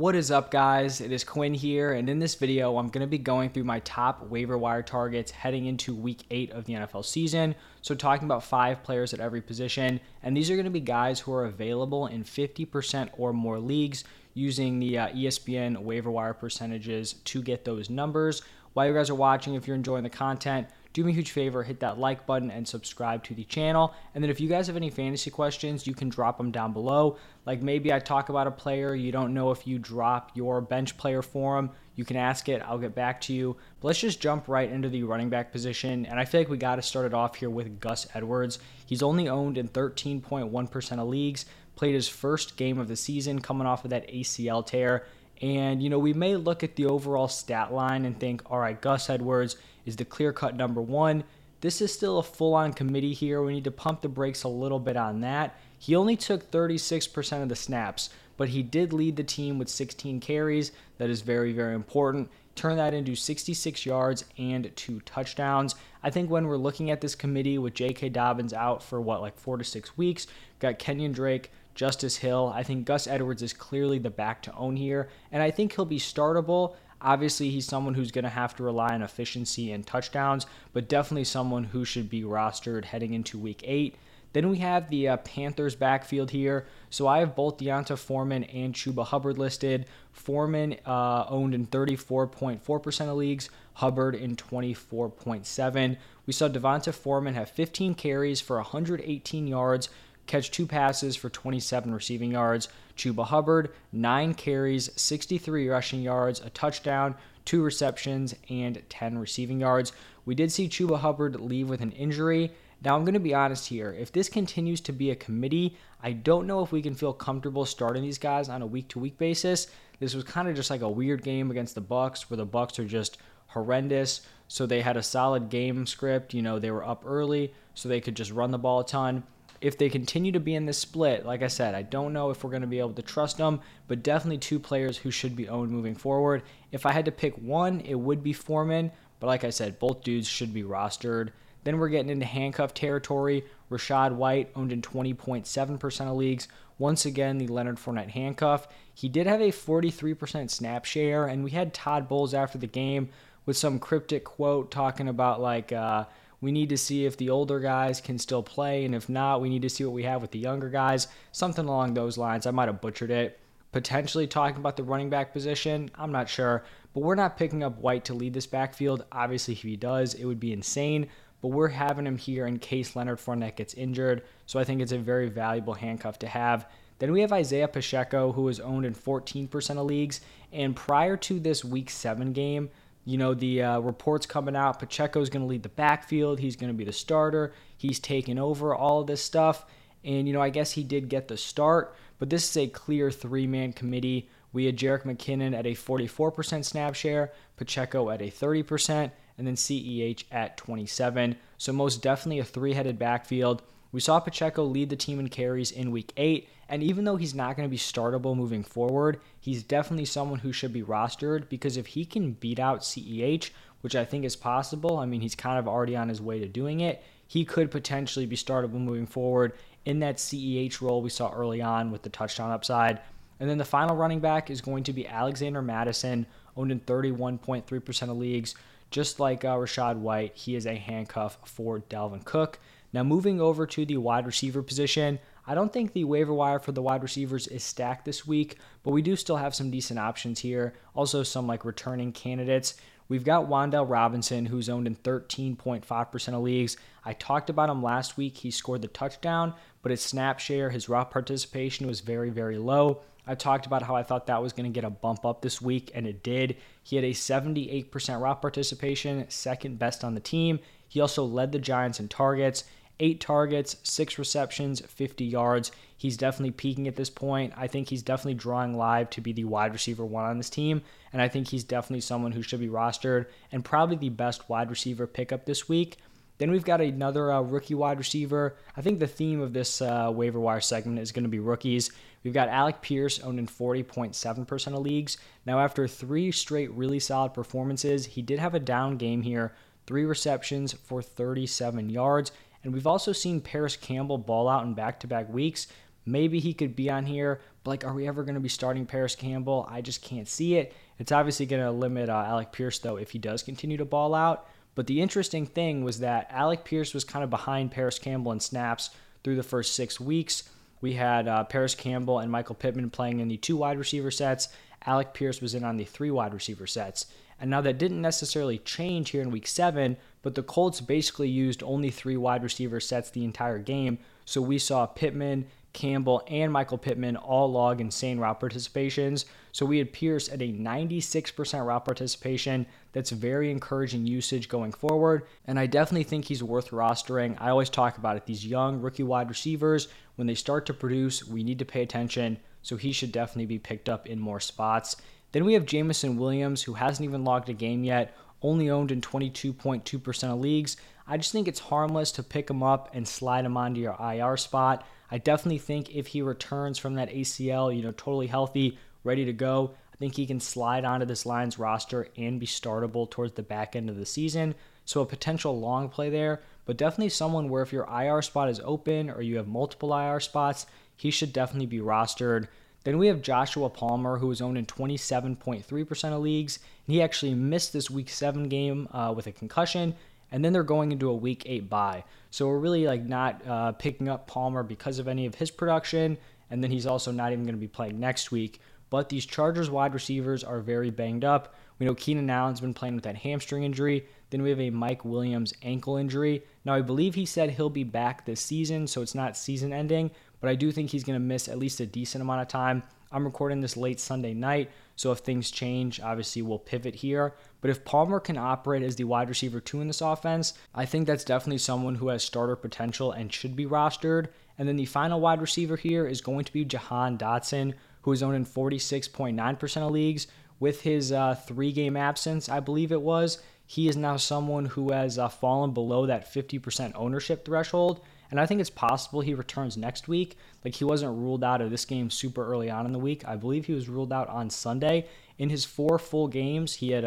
What is up, guys? It is Quinn here, and in this video, I'm going to be going through my top waiver wire targets heading into week 8 of the NFL season. So talking about 5 players at every position, and these are going to be guys who are available in 50% or more leagues using the ESPN waiver wire percentages to get those numbers. While you guys are watching, if you're enjoying the content, do me a huge favor, hit that like button and subscribe to the channel. And then if you guys have any fantasy questions, you can drop them down below. Like maybe I talk about a player, you don't know if you drop your bench player for him, you can ask it, I'll get back to you. But let's just jump right into the running back position. And I feel like we got to start it off here with Gus Edwards. He's only owned in 13.1% of leagues, played his first game of the season coming off of that ACL tear. And, you know, we may look at the overall stat line and think, all right, Gus Edwards is the clear-cut number one. This is still a full-on committee here. We need to pump the brakes a little bit on that. He only took 36% of the snaps, but he did lead the team with 16 carries. That is very, very important. Turn that into 66 yards and 2 touchdowns. I think when we're looking at this committee with J.K. Dobbins out for, like 4 to 6 weeks, got Kenyon Drake, Justice Hill, I think Gus Edwards is clearly the back to own here, and I think he'll be startable. Obviously, he's someone who's going to have to rely on efficiency and touchdowns, but definitely someone who should be rostered heading into week 8. Then we have the Panthers backfield here. So I have both Deonta Foreman and Chuba Hubbard listed. Foreman owned in 34.4% of leagues, Hubbard in 24.7%. We saw Devonta Foreman have 15 carries for 118 yards, catch 2 passes for 27 receiving yards. Chuba Hubbard, 9 carries, 63 rushing yards, a touchdown, 2 receptions, and 10 receiving yards. We did see Chuba Hubbard leave with an injury. Now, I'm going to be honest here. If this continues to be a committee, I don't know if we can feel comfortable starting these guys on a week-to-week basis. This was kind of just like a weird game against the Bucks, where the Bucks are just horrendous. So they had a solid game script. You know, they were up early, so they could just run the ball a ton. If they continue to be in this split, like I said, I don't know if we're going to be able to trust them, but definitely 2 players who should be owned moving forward. If I had to pick one, it would be Foreman, but like I said, both dudes should be rostered. Then we're getting into handcuff territory. Rachaad White owned in 20.7% of leagues. Once again, the Leonard Fournette handcuff. He did have a 43% snap share, and we had Todd Bowles after the game with some cryptic quote talking about we need to see if the older guys can still play, and if not, we need to see what we have with the younger guys. Something along those lines. I might have butchered it. Potentially talking about the running back position, I'm not sure. But we're not picking up White to lead this backfield. Obviously, if he does, it would be insane. But we're having him here in case Leonard Fournette gets injured. So I think it's a very valuable handcuff to have. Then we have Isaiah Pacheco, who is owned in 14% of leagues. And prior to this Week 7 game, you know, the reports coming out, Pacheco's going to lead the backfield. He's going to be the starter. He's taking over all of this stuff. And, you know, I guess he did get the start, but this is a clear 3-man committee. We had Jerick McKinnon at a 44% snap share, Pacheco at a 30%, and then CEH at 27%. So most definitely a 3-headed backfield. We saw Pacheco lead the team in carries in Week 8, and even though he's not going to be startable moving forward, he's definitely someone who should be rostered because if he can beat out CEH, which I think is possible, I mean, he's kind of already on his way to doing it, he could potentially be startable moving forward in that CEH role we saw early on with the touchdown upside. And then the final running back is going to be Alexander Mattison, owned in 31.3% of leagues. Just like Rachaad White, he is a handcuff for Dalvin Cook. Now, moving over to the wide receiver position, I don't think the waiver wire for the wide receivers is stacked this week, but we do still have some decent options here. Also, some returning candidates. We've got Wan'Dale Robinson, who's owned in 13.5% of leagues. I talked about him last week. He scored the touchdown, but his snap share, his route participation was very, very low. I talked about how I thought that was going to get a bump up this week, and it did. He had a 78% route participation, second best on the team. He also led the Giants in targets. 8 targets, 6 receptions, 50 yards. He's definitely peaking at this point. I think he's definitely drawing live to be the wide receiver 1 on this team, and I think he's definitely someone who should be rostered and probably the best wide receiver pickup this week. Then we've got another rookie wide receiver. I think the theme of this waiver wire segment is going to be rookies. We've got Alec Pierce owned in 40.7% of leagues. Now, after 3 straight really solid performances, he did have a down game here, 3 receptions for 37 yards. And we've also seen Paris Campbell ball out in back-to-back weeks. Maybe he could be on here, But, like, are we ever going to be starting Paris Campbell? I just can't see it. It's obviously going to limit Alec Pierce, though, if he does continue to ball out. But the interesting thing was that Alec Pierce was kind of behind Paris Campbell in snaps through the first 6 weeks. We had Paris Campbell and Michael Pittman playing in the 2 wide receiver sets. Alec Pierce was in on the 3 wide receiver sets. And now that didn't necessarily change here in week 7, but the Colts basically used only 3 wide receiver sets the entire game. So we saw Pittman, Campbell, and Michael Pittman all log insane route participations. So we had Pierce at a 96% route participation. That's very encouraging usage going forward, and I definitely think he's worth rostering. I always talk about it. These young rookie wide receivers, when they start to produce, we need to pay attention, so he should definitely be picked up in more spots. Then we have Jamison Williams, who hasn't even logged a game yet, only owned in 22.2% of leagues. I just think it's harmless to pick him up and slide him onto your IR spot. I definitely think if he returns from that ACL, totally healthy, ready to go, I think he can slide onto this Lions roster and be startable towards the back end of the season. So a potential long play there, but definitely someone where if your IR spot is open or you have multiple IR spots, he should definitely be rostered. Then we have Joshua Palmer, who was owned in 27.3% of leagues, and he actually missed this Week 7 game with a concussion. And then they're going into a Week 8 bye. So we're really not picking up Palmer because of any of his production. And then he's also not even going to be playing next week. But these Chargers wide receivers are very banged up. We know Keenan Allen's been playing with that hamstring injury. Then we have a Mike Williams ankle injury. Now, I believe he said he'll be back this season, so it's not season ending. But I do think he's going to miss at least a decent amount of time. I'm recording this late Sunday night, so if things change, obviously we'll pivot here. But if Palmer can operate as the wide receiver 2 in this offense, I think that's definitely someone who has starter potential and should be rostered. And then the final wide receiver here is going to be Jahan Dotson, who is owned in 46.9% of leagues. With his 3-game absence, I believe it was, he is now someone who has fallen below that 50% ownership threshold. And I think it's possible he returns next week. He wasn't ruled out of this game super early on in the week. I believe he was ruled out on Sunday. In his 4 full games, he had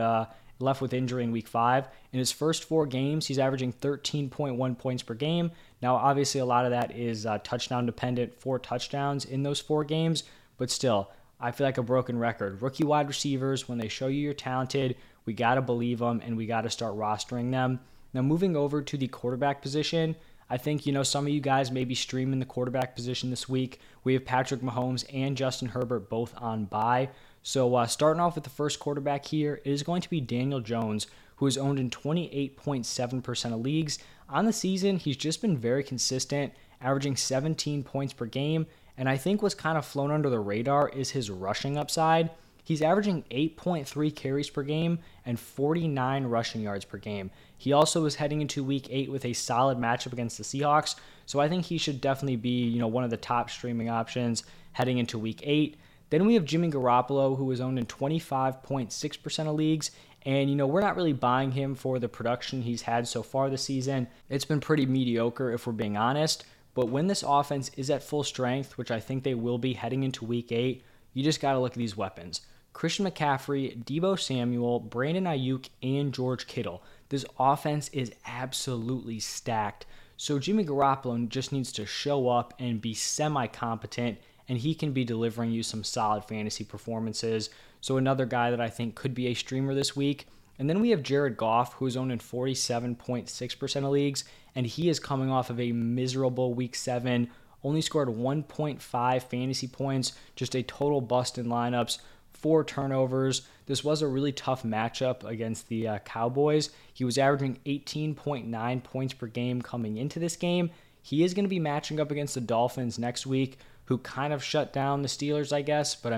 left with injury in Week 5. In his first 4 games, he's averaging 13.1 points per game. Now, obviously, a lot of that is touchdown dependent, 4 touchdowns in those 4 games. But still, I feel like a broken record. Rookie wide receivers, when they show you you're talented, we got to believe them and we got to start rostering them. Now, moving over to the quarterback position, I think, some of you guys may be streaming the quarterback position this week. We have Patrick Mahomes and Justin Herbert both on bye. So starting off with the first quarterback here, it is going to be Daniel Jones, who is owned in 28.7% of leagues. On the season, he's just been very consistent, averaging 17 points per game. And I think what's kind of flown under the radar is his rushing upside. He's averaging 8.3 carries per game and 49 rushing yards per game. He also is heading into Week 8 with a solid matchup against the Seahawks, so I think he should definitely be, one of the top streaming options heading into Week 8. Then we have Jimmy Garoppolo, who is owned in 25.6% of leagues, and, we're not really buying him for the production he's had so far this season. It's been pretty mediocre, if we're being honest, but when this offense is at full strength, which I think they will be heading into Week 8, you just got to look at these weapons. Christian McCaffrey, Deebo Samuel, Brandon Ayuk, and George Kittle. This offense is absolutely stacked. So Jimmy Garoppolo just needs to show up and be semi-competent, and he can be delivering you some solid fantasy performances. So another guy that I think could be a streamer this week. And then we have Jared Goff, who is owned in 47.6% of leagues, and he is coming off of a miserable Week 7. Only scored 1.5 fantasy points, just a total bust in lineups. 4 turnovers. This was a really tough matchup against the Cowboys. He was averaging 18.9 points per game coming into this game. He is going to be matching up against the Dolphins next week, who kind of shut down the Steelers, I guess. But,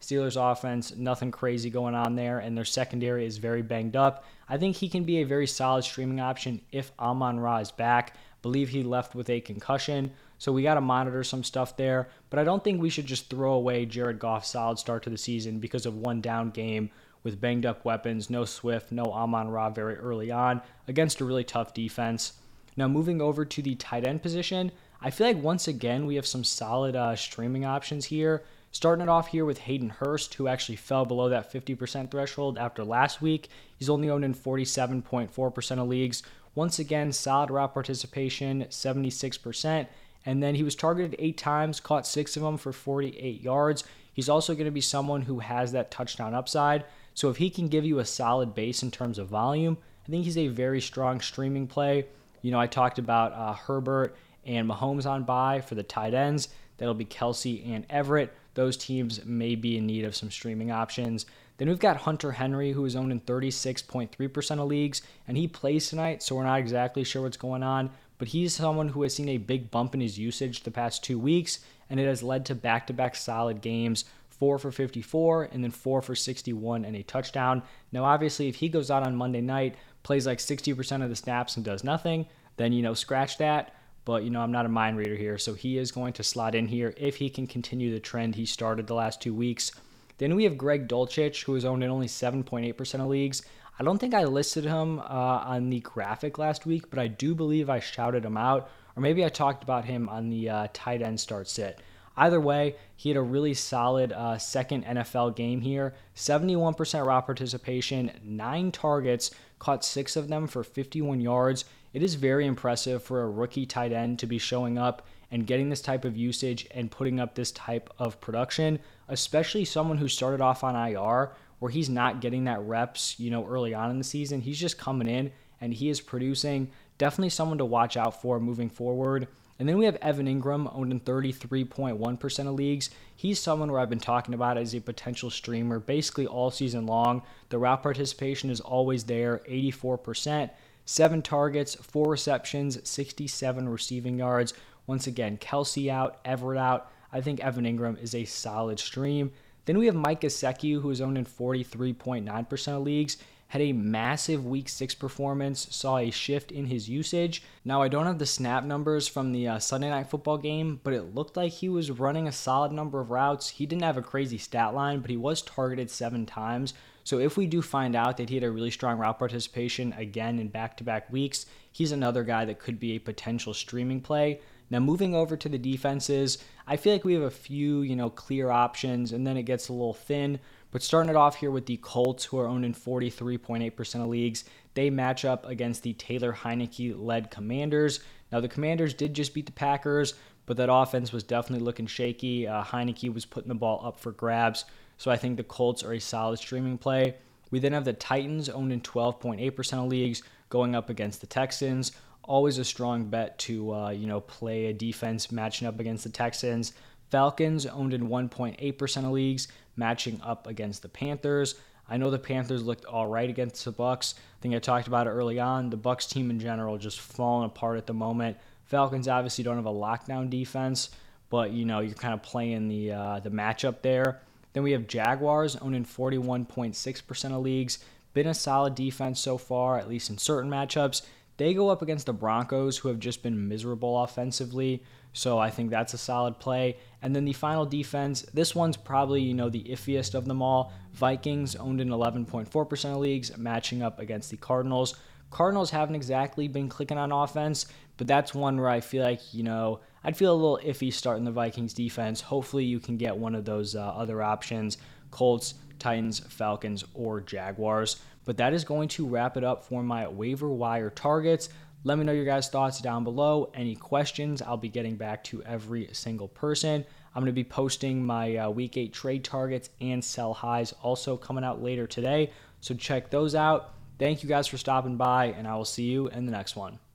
Steelers offense, nothing crazy going on there, and their secondary is very banged up. I think he can be a very solid streaming option if Amon-Ra is back. I believe he left with a concussion. So we got to monitor some stuff there. But I don't think we should just throw away Jared Goff's solid start to the season because of one down game with banged up weapons, no Swift, no Amon-Ra very early on against a really tough defense. Now moving over to the tight end position, I feel like once again we have some solid streaming options here. Starting it off here with Hayden Hurst, who actually fell below that 50% threshold after last week. He's only owned in 47.4% of leagues. Once again, solid route participation, 76%. And then he was targeted 8 times, caught 6 of them for 48 yards. He's also going to be someone who has that touchdown upside. So if he can give you a solid base in terms of volume, I think he's a very strong streaming play. You know, I talked about Herbert and Mahomes on bye for the tight ends. That'll be Kelsey and Everett. Those teams may be in need of some streaming options. Then we've got Hunter Henry, who is owned in 36.3% of leagues, and he plays tonight, so we're not exactly sure what's going on. But he's someone who has seen a big bump in his usage the past 2 weeks, and it has led to back-to-back solid games, 4 for 54 and then 4 for 61 and a touchdown. Now, obviously, if he goes out on Monday night, plays like 60% of the snaps and does nothing, then, you know, scratch that. But, you know, I'm not a mind reader here, so he is going to slot in here if he can continue the trend he started the last 2 weeks. Then we have Greg Dulcich, who is owned in only 7.8% of leagues. I don't think I listed him on the graphic last week, but I do believe I shouted him out, or maybe I talked about him on the tight end start sit. Either way, he had a really solid second NFL game here. 71% raw participation, 9 targets, caught 6 of them for 51 yards. It is very impressive for a rookie tight end to be showing up and getting this type of usage and putting up this type of production, especially someone who started off on IR where he's not getting that reps, you know, early on in the season. He's just coming in and he is producing. Definitely someone to watch out for moving forward. And then we have Evan Ingram, owned in 33.1% of leagues. He's someone where I've been talking about as a potential streamer basically all season long. The route participation is always there, 84%, 7 targets, 4 receptions, 67 receiving yards. Once again, Kelsey out, Everett out. I think Evan Ingram is a solid stream. Then we have Mike Gesicki, who is owned in 43.9% of leagues. Had a massive Week 6 performance, saw a shift in his usage. Now, I don't have the snap numbers from the Sunday Night Football game, but it looked like he was running a solid number of routes. He didn't have a crazy stat line, but he was targeted 7 times. So if we do find out that he had a really strong route participation again in back-to-back weeks, he's another guy that could be a potential streaming play. Now, moving over to the defenses, I feel like we have a few, you know, clear options, and then it gets a little thin. But starting it off here with the Colts, who are owned in 43.8% of leagues, they match up against the Taylor Heineke-led Commanders. Now, the Commanders did just beat the Packers, but that offense was definitely looking shaky. Heineke was putting the ball up for grabs, so I think the Colts are a solid streaming play. We then have the Titans, owned in 12.8% of leagues, going up against the Texans. Always a strong bet to, you know, play a defense matching up against the Texans. Falcons, owned in 1.8% of leagues, matching up against the Panthers. I know the Panthers looked all right against the Bucs. I think I talked about it early on. The Bucs team in general just falling apart at the moment. Falcons obviously don't have a lockdown defense, but, you know, you're kind of playing the matchup there. Then we have Jaguars, owned in 41.6% of leagues. Been a solid defense so far, at least in certain matchups. They go up against the Broncos, who have just been miserable offensively, so I think that's a solid play. And then the final defense, this one's probably, you know, the iffiest of them all. Vikings, owned in 11.4% of leagues, matching up against the Cardinals. Cardinals haven't exactly been clicking on offense, but that's one where I feel like, you know, I'd feel a little iffy starting the Vikings defense. Hopefully you can get one of those other options, Colts, Titans, Falcons, or Jaguars. But that is going to wrap it up for my waiver wire targets. Let me know your guys' thoughts down below. Any questions, I'll be getting back to every single person. I'm going to be posting my Week 8 trade targets and sell highs also coming out later today, so check those out. Thank you guys for stopping by, and I will see you in the next one.